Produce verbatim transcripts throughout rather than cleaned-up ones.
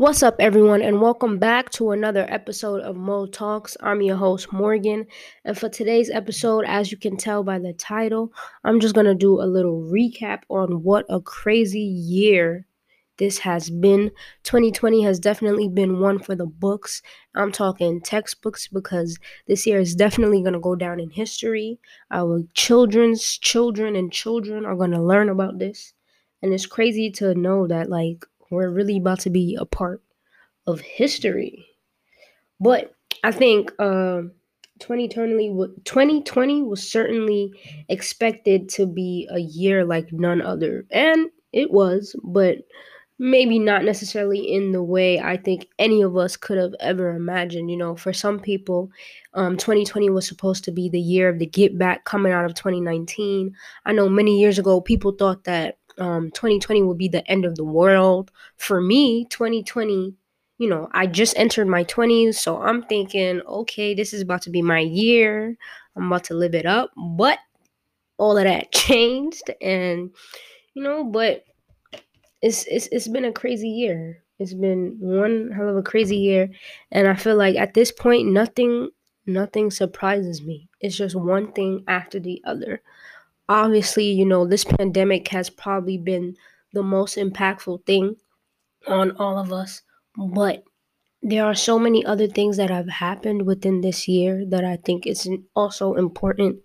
What's up, everyone, and welcome back to another episode of Mo Talks. I'm your host, Morgan, and for today's episode, as you can tell by the title, I'm just going to do a little recap on what a crazy year this has been. twenty twenty has definitely been one for the books. I'm talking textbooks because this year is definitely going to go down in history. Our children's children and children are going to learn about this, and it's crazy to know that, like, we're really about to be a part of history. But I think uh, twenty twenty was certainly expected to be a year like none other. And it was, but maybe not necessarily in the way I think any of us could have ever imagined. You know, for some people, um, twenty twenty was supposed to be the year of the get back coming out of twenty nineteen. I know many years ago, people thought that Um, twenty twenty would be the end of the world. For me, twenty twenty, you know, I just entered my twenties, so I'm thinking, okay, this is about to be my year. I'm about to live it up. But all of that changed, and you know, but it's it's it's been a crazy year. It's been one hell of a crazy year, and I feel like at this point, nothing nothing surprises me. It's just one thing after the other. Obviously, you know, this pandemic has probably been the most impactful thing on all of us, but there are so many other things that have happened within this year that I think it's also important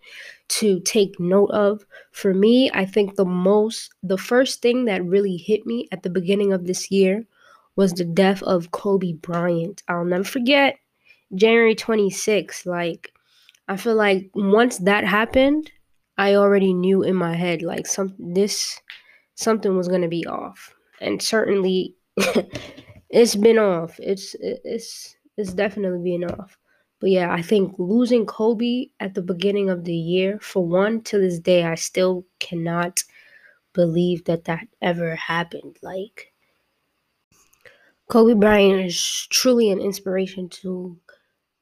to take note of. For me, I think the most, the first thing that really hit me at the beginning of this year was the death of Kobe Bryant. I'll never forget January twenty-sixth. Like, I feel like once that happened, I already knew in my head, like, some, this, something was going to be off. And certainly, it's been off. It's, it's, it's definitely been off. But yeah, I think losing Kobe at the beginning of the year, for one, to this day, I still cannot believe that that ever happened. Like, Kobe Bryant is truly an inspiration to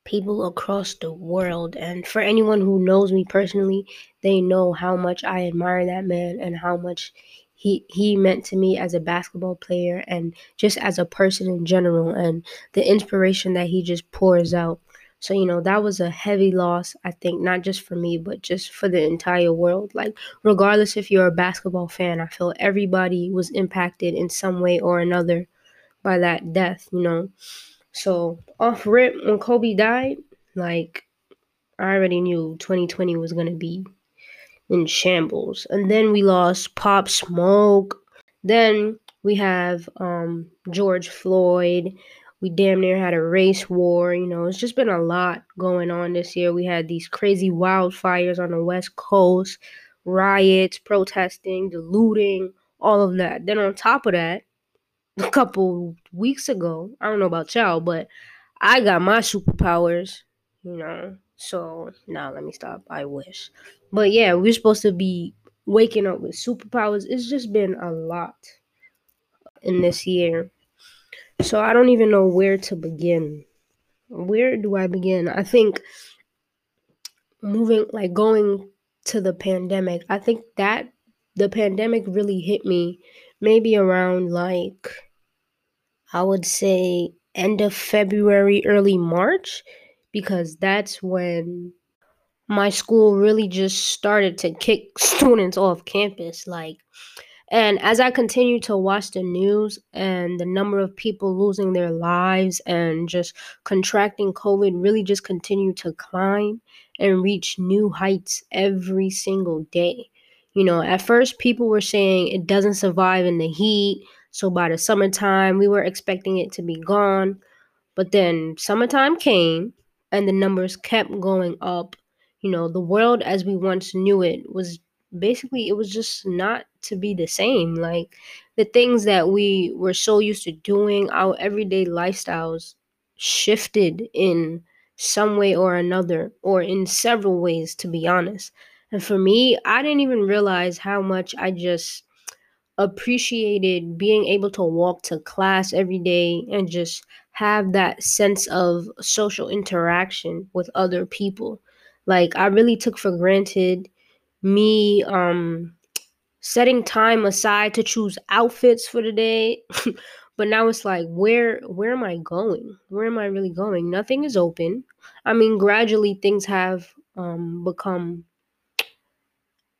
people across the world, and for anyone who knows me personally, they know how much I admire that man and how much he he meant to me as a basketball player and just as a person in general, and the inspiration that he just pours out. So, you know, that was a heavy loss, I think, not just for me, but just for the entire world. Like, regardless if you're a basketball fan, I feel everybody was impacted in some way or another by that death, you know. So, off rip, when Kobe died, like, I already knew twenty twenty was going to be in shambles. And then we lost Pop Smoke. Then we have um, George Floyd. We damn near had a race war. You know, it's just been a lot going on this year. We had these crazy wildfires on the West Coast, riots, protesting, the looting, all of that. Then on top of that, a couple weeks ago, I don't know about y'all, but I got my superpowers, you know, so now nah, let me stop. I wish. But yeah, we're supposed to be waking up with superpowers. It's just been a lot in this year, so I don't even know where to begin. Where do I begin? I think moving, like going to the pandemic, I think that the pandemic really hit me maybe around, like, I would say end of February, early March, because that's when my school really just started to kick students off campus. Like, and as I continued to watch the news and the number of people losing their lives and just contracting COVID really just continued to climb and reach new heights every single day. You know, at first people were saying it doesn't survive in the heat, so by the summertime we were expecting it to be gone. But then summertime came and the numbers kept going up. You know, the world as we once knew it was basically, it was just not to be the same. Like, the things that we were so used to doing, our everyday lifestyles shifted in some way or another, or in several ways, to be honest. And for me, I didn't even realize how much I just appreciated being able to walk to class every day and just have that sense of social interaction with other people. Like, I really took for granted me um, setting time aside to choose outfits for the day, But now it's like, where where am I going? Where am I really going? Nothing is open. I mean, gradually things have um, become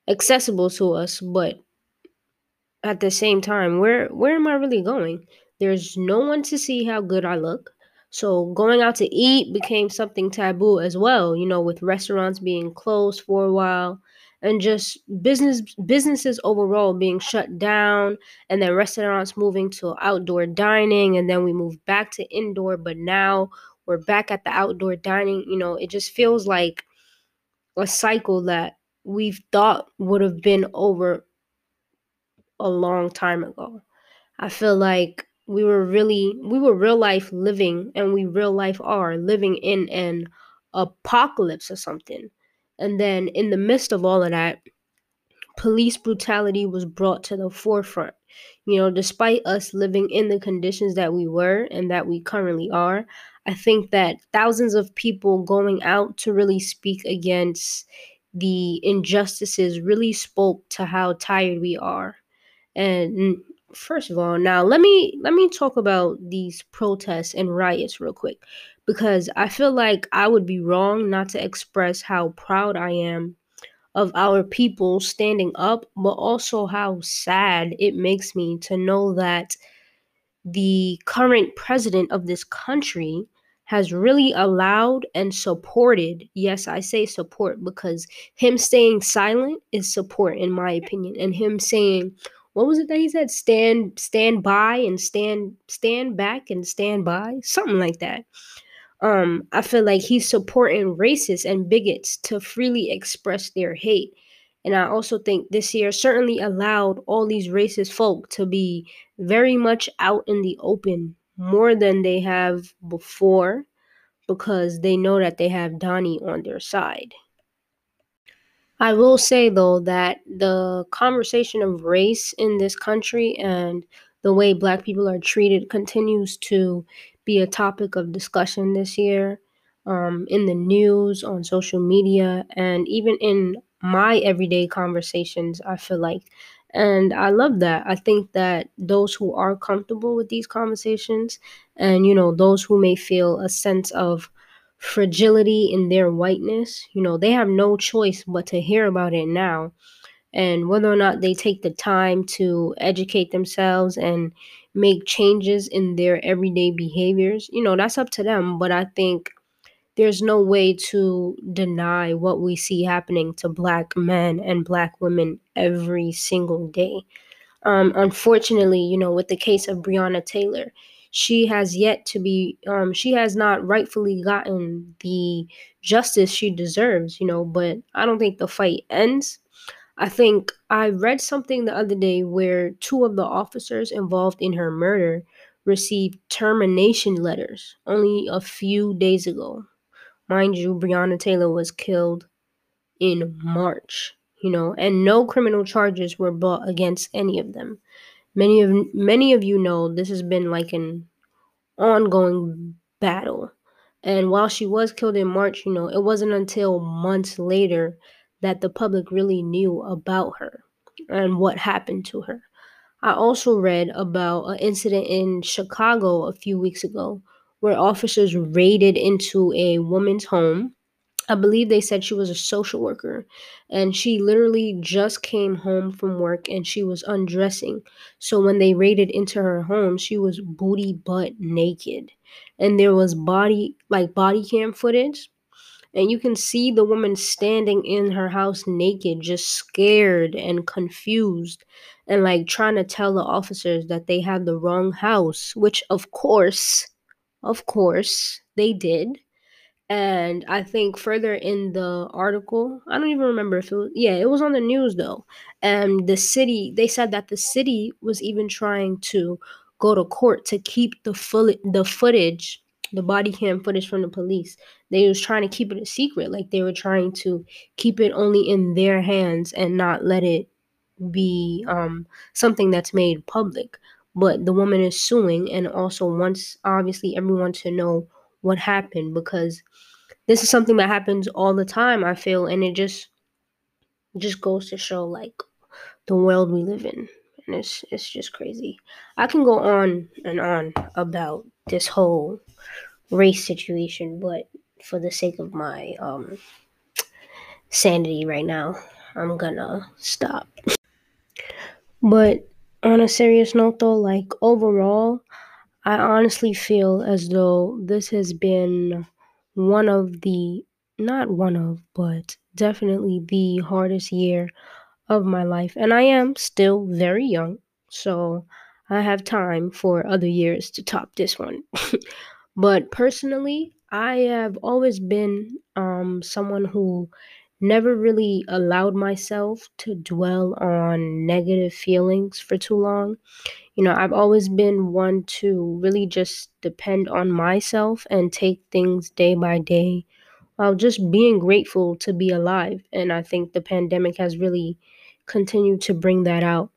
accessible to us, but at the same time, where where am I really going? There's no one to see how good I look. So going out to eat became something taboo as well, you know, with restaurants being closed for a while and just business businesses overall being shut down, and then restaurants moving to outdoor dining, and then we moved back to indoor, but now we're back at the outdoor dining. You know, it just feels like a cycle that we've thought would have been over a long time ago. I feel like we were really, we were real life living, and we real life are living in an apocalypse or something. And then in the midst of all of that, police brutality was brought to the forefront. You know, despite us living in the conditions that we were and that we currently are, I think that thousands of people going out to really speak against the injustices really spoke to how tired we are. And first of all, now let me let me talk about these protests and riots real quick, because I feel like I would be wrong not to express how proud I am of our people standing up, but also how sad it makes me to know that the current president of this country has really allowed and supported, yes, I say support, because him staying silent is support, in my opinion, and him saying, what was it that he said? Stand, stand by and stand, stand back and stand by, something like that. Um, I feel like he's supporting racists and bigots to freely express their hate. And I also think this year certainly allowed all these racist folk to be very much out in the open, more than they have before, because they know that they have Donnie on their side. I will say, though, that the conversation of race in this country and the way Black people are treated continues to be a topic of discussion this year, um, in the news, on social media, and even in my everyday conversations, I feel like. And I love that. I think that those who are comfortable with these conversations and, you know, those who may feel a sense of fragility in their whiteness, you know, they have no choice but to hear about it now. And whether or not they take the time to educate themselves and make changes in their everyday behaviors, you know, that's up to them. But I think there's no way to deny what we see happening to Black men and Black women every single day. Um, unfortunately, you know, with the case of Breonna Taylor, she has yet to be, um, she has not rightfully gotten the justice she deserves, you know, but I don't think the fight ends. I think I read something the other day where two of the officers involved in her murder received termination letters only a few days ago. Mind you, Breonna Taylor was killed in March, you know, and no criminal charges were brought against any of them. Many of many of you know this has been like an ongoing battle. And while she was killed in March, you know, it wasn't until months later that the public really knew about her and what happened to her. I also read about an incident in Chicago a few weeks ago where officers raided into a woman's home. I believe they said she was a social worker, and she literally just came home from work and she was undressing. So when they raided into her home, she was booty butt naked, and there was body like body cam footage, and you can see the woman standing in her house naked, just scared and confused, and like trying to tell the officers that they had the wrong house, which of course, of course they did. And I think further in the article, I don't even remember if it was, yeah, it was on the news though. And the city, they said that the city was even trying to go to court to keep the full, the footage, the body cam footage from the police. They was trying to keep it a secret. Like they were trying to keep it only in their hands and not let it be um, something that's made public. But the woman is suing and also wants, obviously, everyone to know what happened, because this is something that happens all the time, I feel, and it just just goes to show like the world we live in It's it's just crazy. I can go on and on about this whole race situation, but for the sake of my um sanity right now, I'm gonna stop. But on a serious note though, like overall, I honestly feel as though this has been one of the, not one of, but definitely the hardest year of my life. And I am still very young, so I have time for other years to top this one. But personally, I have always been um, someone who never really allowed myself to dwell on negative feelings for too long. You know, I've always been one to really just depend on myself and take things day by day while just being grateful to be alive. And I think the pandemic has really continued to bring that out.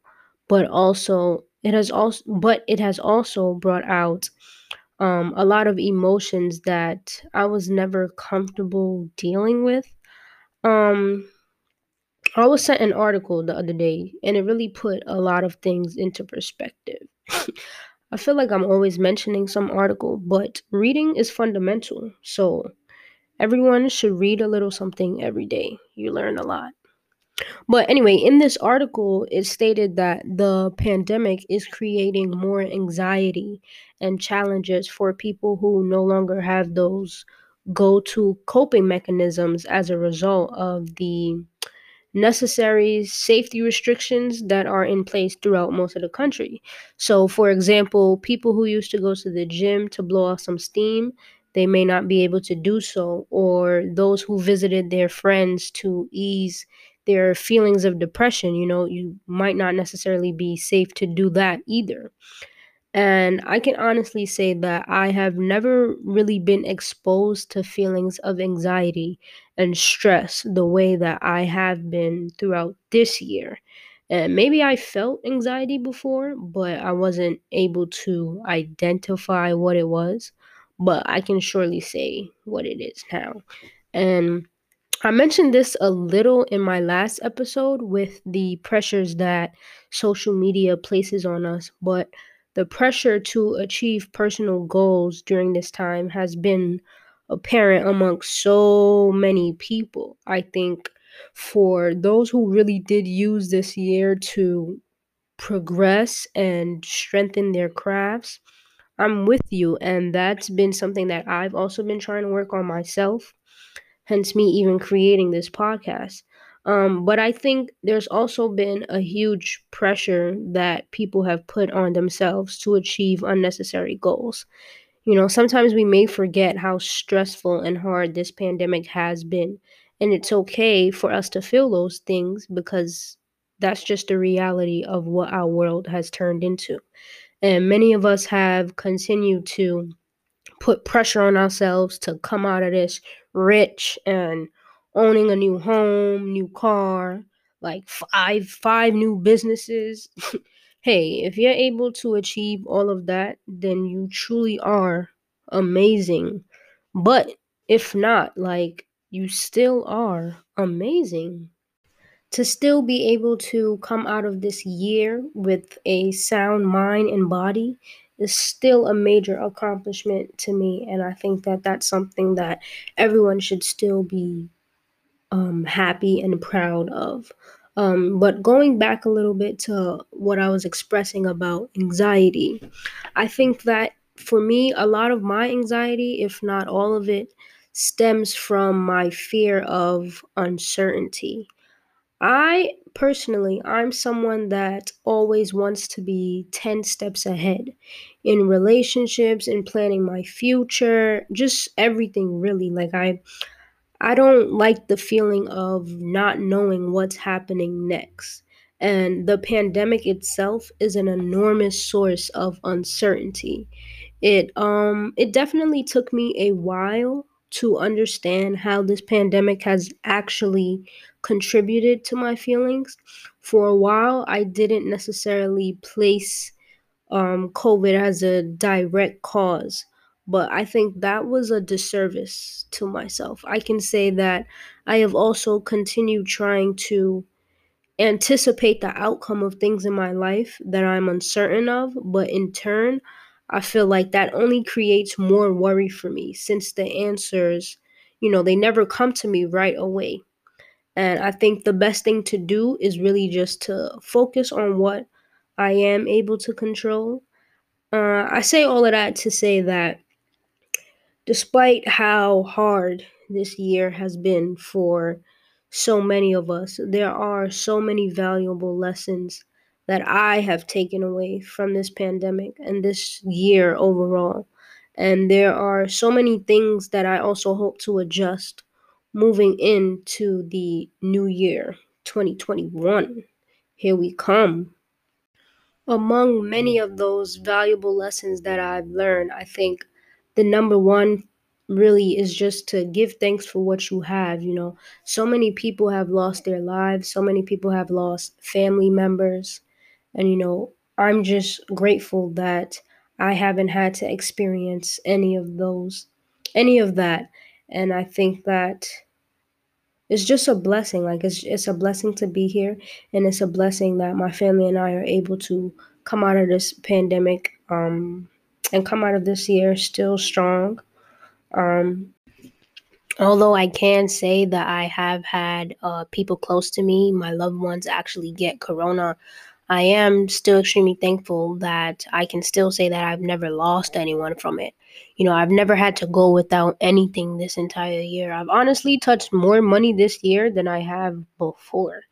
But also, it has also, but it has also brought out um, a lot of emotions that I was never comfortable dealing with. Um, I was sent an article the other day, and it really put a lot of things into perspective. I feel like I'm always mentioning some article, but reading is fundamental. So everyone should read a little something every day. You learn a lot. But anyway, in this article, it stated that the pandemic is creating more anxiety and challenges for people who no longer have those go-to coping mechanisms as a result of the necessary safety restrictions that are in place throughout most of the country. So, for example, people who used to go to the gym to blow off some steam, they may not be able to do so, or those who visited their friends to ease their feelings of depression, you know, you might not necessarily be safe to do that either. And I can honestly say that I have never really been exposed to feelings of anxiety and stress the way that I have been throughout this year. And maybe I felt anxiety before, but I wasn't able to identify what it was. But I can surely say what it is now. And I mentioned this a little in my last episode with the pressures that social media places on us, but the pressure to achieve personal goals during this time has been apparent amongst so many people. I think for those who really did use this year to progress and strengthen their crafts, I'm with you. And that's been something that I've also been trying to work on myself, hence me even creating this podcast. Um, but I think there's also been a huge pressure that people have put on themselves to achieve unnecessary goals. You know, sometimes we may forget how stressful and hard this pandemic has been. And it's okay for us to feel those things because that's just the reality of what our world has turned into. And many of us have continued to put pressure on ourselves to come out of this rich and owning a new home, new car, like five five new businesses. Hey, if you're able to achieve all of that, then you truly are amazing. But if not, like, you still are amazing. To still be able to come out of this year with a sound mind and body is still a major accomplishment to me. And I think that that's something that everyone should still be um happy and proud of. Um but going back a little bit to what I was expressing about anxiety, I think that for me, a lot of my anxiety, if not all of it, stems from my fear of uncertainty. I personally, I'm someone that always wants to be ten steps ahead in relationships, in planning my future, just everything really. Like I I don't like the feeling of not knowing what's happening next. And the pandemic itself is an enormous source of uncertainty. It um it definitely took me a while to understand how this pandemic has actually contributed to my feelings. For a while, I didn't necessarily place um, COVID as a direct cause. But I think that was a disservice to myself. I can say that I have also continued trying to anticipate the outcome of things in my life that I'm uncertain of, but in turn, I feel like that only creates more worry for me since the answers, you know, they never come to me right away. And I think the best thing to do is really just to focus on what I am able to control. Uh, I say all of that to say that despite how hard this year has been for so many of us, there are so many valuable lessons that I have taken away from this pandemic and this year overall. And there are so many things that I also hope to adjust moving into the new year, twenty twenty-one. Here we come. Among many of those valuable lessons that I've learned, I think the number one really is just to give thanks for what you have. You know, so many people have lost their lives. So many people have lost family members. And, you know, I'm just grateful that I haven't had to experience any of those, any of that. And I think that it's just a blessing. Like, it's it's a blessing to be here. And it's a blessing that my family and I are able to come out of this pandemic um, and come out of this year still strong. Um, although I can say that I have had uh, people close to me, my loved ones, actually get corona, I am still extremely thankful that I can still say that I've never lost anyone from it. You know, I've never had to go without anything this entire year. I've honestly touched more money this year than I have before.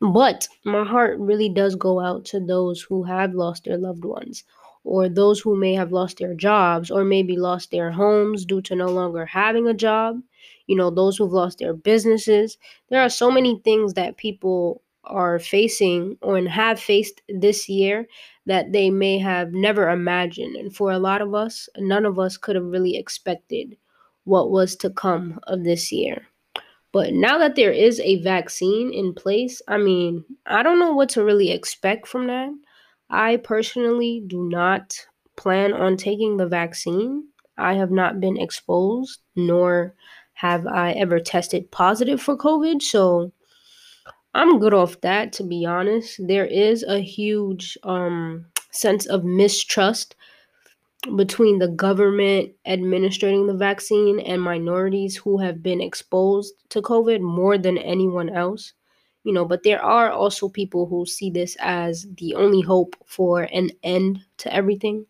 But my heart really does go out to those who have lost their loved ones, or those who may have lost their jobs, or maybe lost their homes due to no longer having a job. You know, those who've lost their businesses. There are so many things that people are facing or have faced this year that they may have never imagined. And for a lot of us, none of us could have really expected what was to come of this year. But now that there is a vaccine in place, I mean, I don't know what to really expect from that. I personally do not plan on taking the vaccine. I have not been exposed, nor have I ever tested positive for COVID. So I'm good off that, to be honest. There is a huge um, sense of mistrust between the government administrating the vaccine and minorities who have been exposed to COVID more than anyone else. You know, but there are also people who see this as the only hope for an end to everything.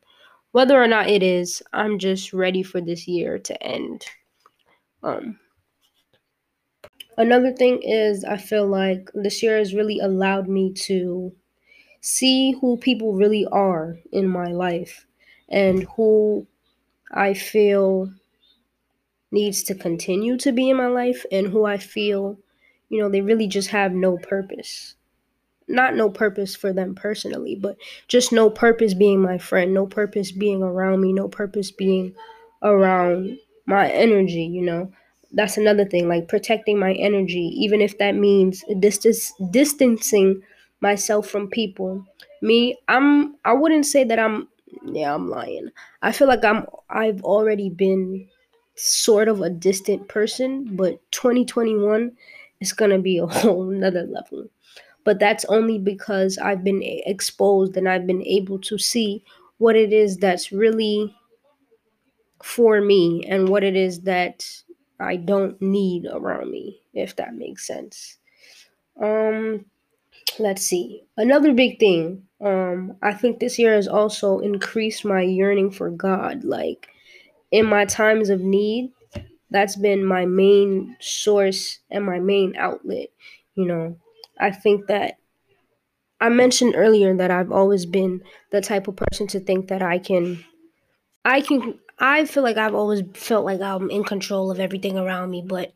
Whether or not it is, I'm just ready for this year to end. Um, another thing is, I feel like this year has really allowed me to see who people really are in my life and who I feel needs to continue to be in my life and who I feel, you know, they really just have no purpose. Not no purpose for them personally, but just no purpose being my friend, no purpose being around me, no purpose being around my energy, you know. That's another thing, like protecting my energy, even if that means distance, distancing myself from people. Me, I'm, I wouldn't say that I'm, yeah, I'm lying. I feel like I'm, I've already been sort of a distant person, but twenty twenty-one it's going to be a whole nother level. But that's only because I've been exposed and I've been able to see what it is that's really for me and what it is that I don't need around me, if that makes sense. Um, let's see. Another big thing, um, I think this year has also increased my yearning for God. Like, in my times of need, that's been my main source and my main outlet. You know, I think that I mentioned earlier that I've always been the type of person to think that I can, I can, I feel like I've always felt like I'm in control of everything around me. But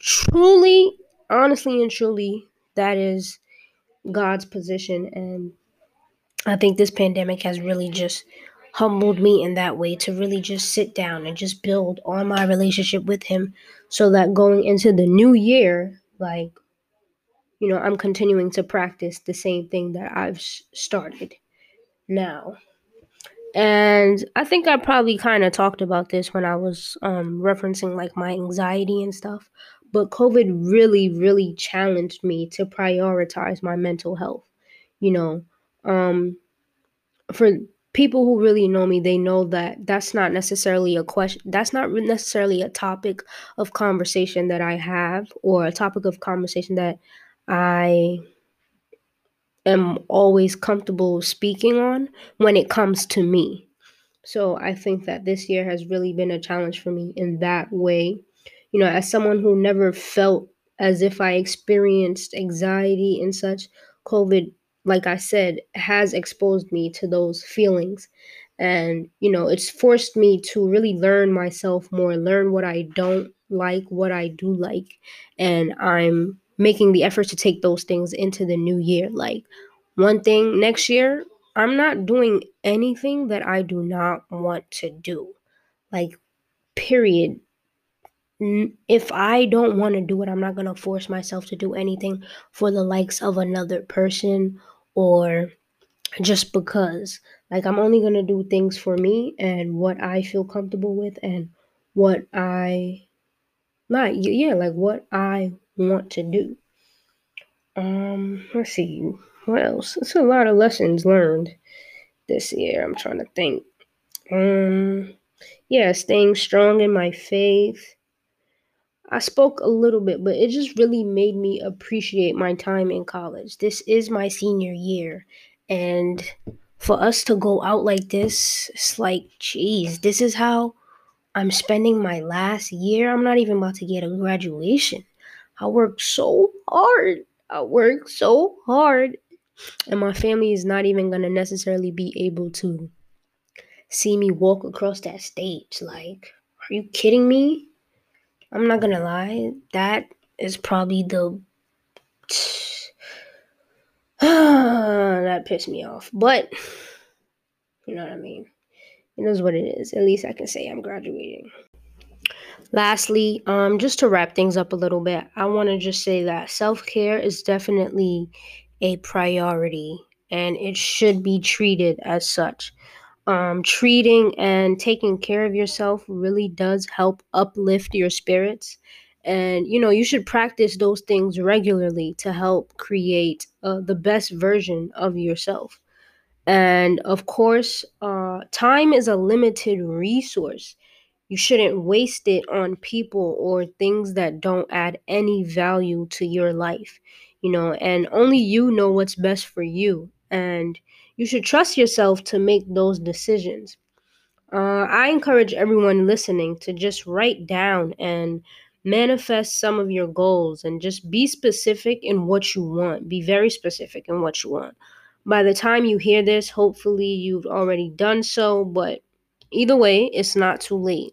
truly, honestly and truly, that is God's position. And I think this pandemic has really just humbled me in that way to really just sit down and just build on my relationship with him so that going into the new year, like, you know, I'm continuing to practice the same thing that I've started now. And I think I probably kind of talked about this when I was um, referencing like my anxiety and stuff, But COVID really, really challenged me to prioritize my mental health. You know, um, for people who really know me, they know that that's not necessarily a question. That's not necessarily a topic of conversation that I have, or a topic of conversation that I am always comfortable speaking on when it comes to me. So I think that this year has really been a challenge for me in that way. You know, as someone who never felt as if I experienced anxiety and such, COVID, like I said, has exposed me to those feelings. And, you know, it's forced me to really learn myself more, learn what I don't like, what I do like. And I'm making the effort to take those things into the new year. Like, one thing next year, I'm not doing anything that I do not want to do. Like, period. If I don't want to do it, I'm not going to force myself to do anything for the likes of another person or just because. Like, I'm only going to do things for me and what I feel comfortable with and what I, not, yeah, like what I want to do. Um, let's see, what else? It's a lot of lessons learned this year. I'm trying to think. Um, yeah, staying strong in my faith. I spoke a little bit, but it just really made me appreciate my time in college. This is my senior year, and for us to go out like this, it's like, geez, this is how I'm spending my last year. I'm not even about to get a graduation. I worked so hard. I worked so hard, and my family is not even going to necessarily be able to see me walk across that stage. Like, are you kidding me? I'm not gonna lie, that is probably the, that pissed me off, but, you know what I mean, it is what it is. At least I can say I'm graduating. Lastly, um, just to wrap things up a little bit, I want to just say that self-care is definitely a priority, and it should be treated as such. Um, treating and taking care of yourself really does help uplift your spirits. And, you know, you should practice those things regularly to help create uh, the best version of yourself. And, of course, uh, time is a limited resource. You shouldn't waste it on people or things that don't add any value to your life, you know, and only you know what's best for you. And you should trust yourself to make those decisions. Uh, I encourage everyone listening to just write down and manifest some of your goals and just be specific in what you want. Be very specific in what you want. By the time you hear this, hopefully you've already done so, but either way, it's not too late.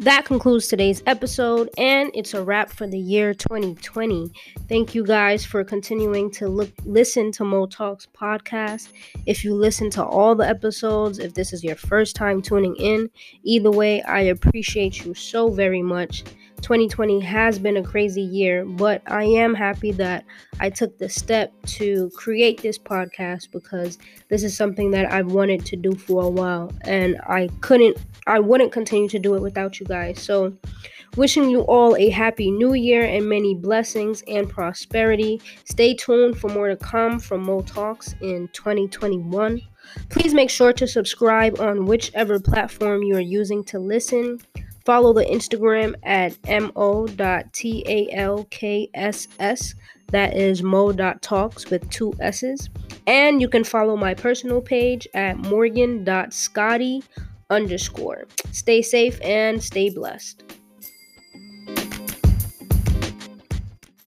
That concludes today's episode, and it's a wrap for the year twenty twenty. Thank you guys for continuing to look, listen to Mo Talks podcast. If you listen to all the episodes, if this is your first time tuning in, either way, I appreciate you so very much. twenty twenty has been a crazy year, but I am happy that I took the step to create this podcast because this is something that I've wanted to do for a while, and I couldn't, I wouldn't continue to do it without you guys. So, wishing you all a happy new year and many blessings and prosperity. Stay tuned for more to come from Mo Talks in twenty twenty-one. Please make sure to subscribe on whichever platform you are using to listen. Follow the Instagram at mo dot talkss. That is mo dot talks with two S's. And you can follow my personal page at morgan dot scotty underscore. Stay safe and stay blessed.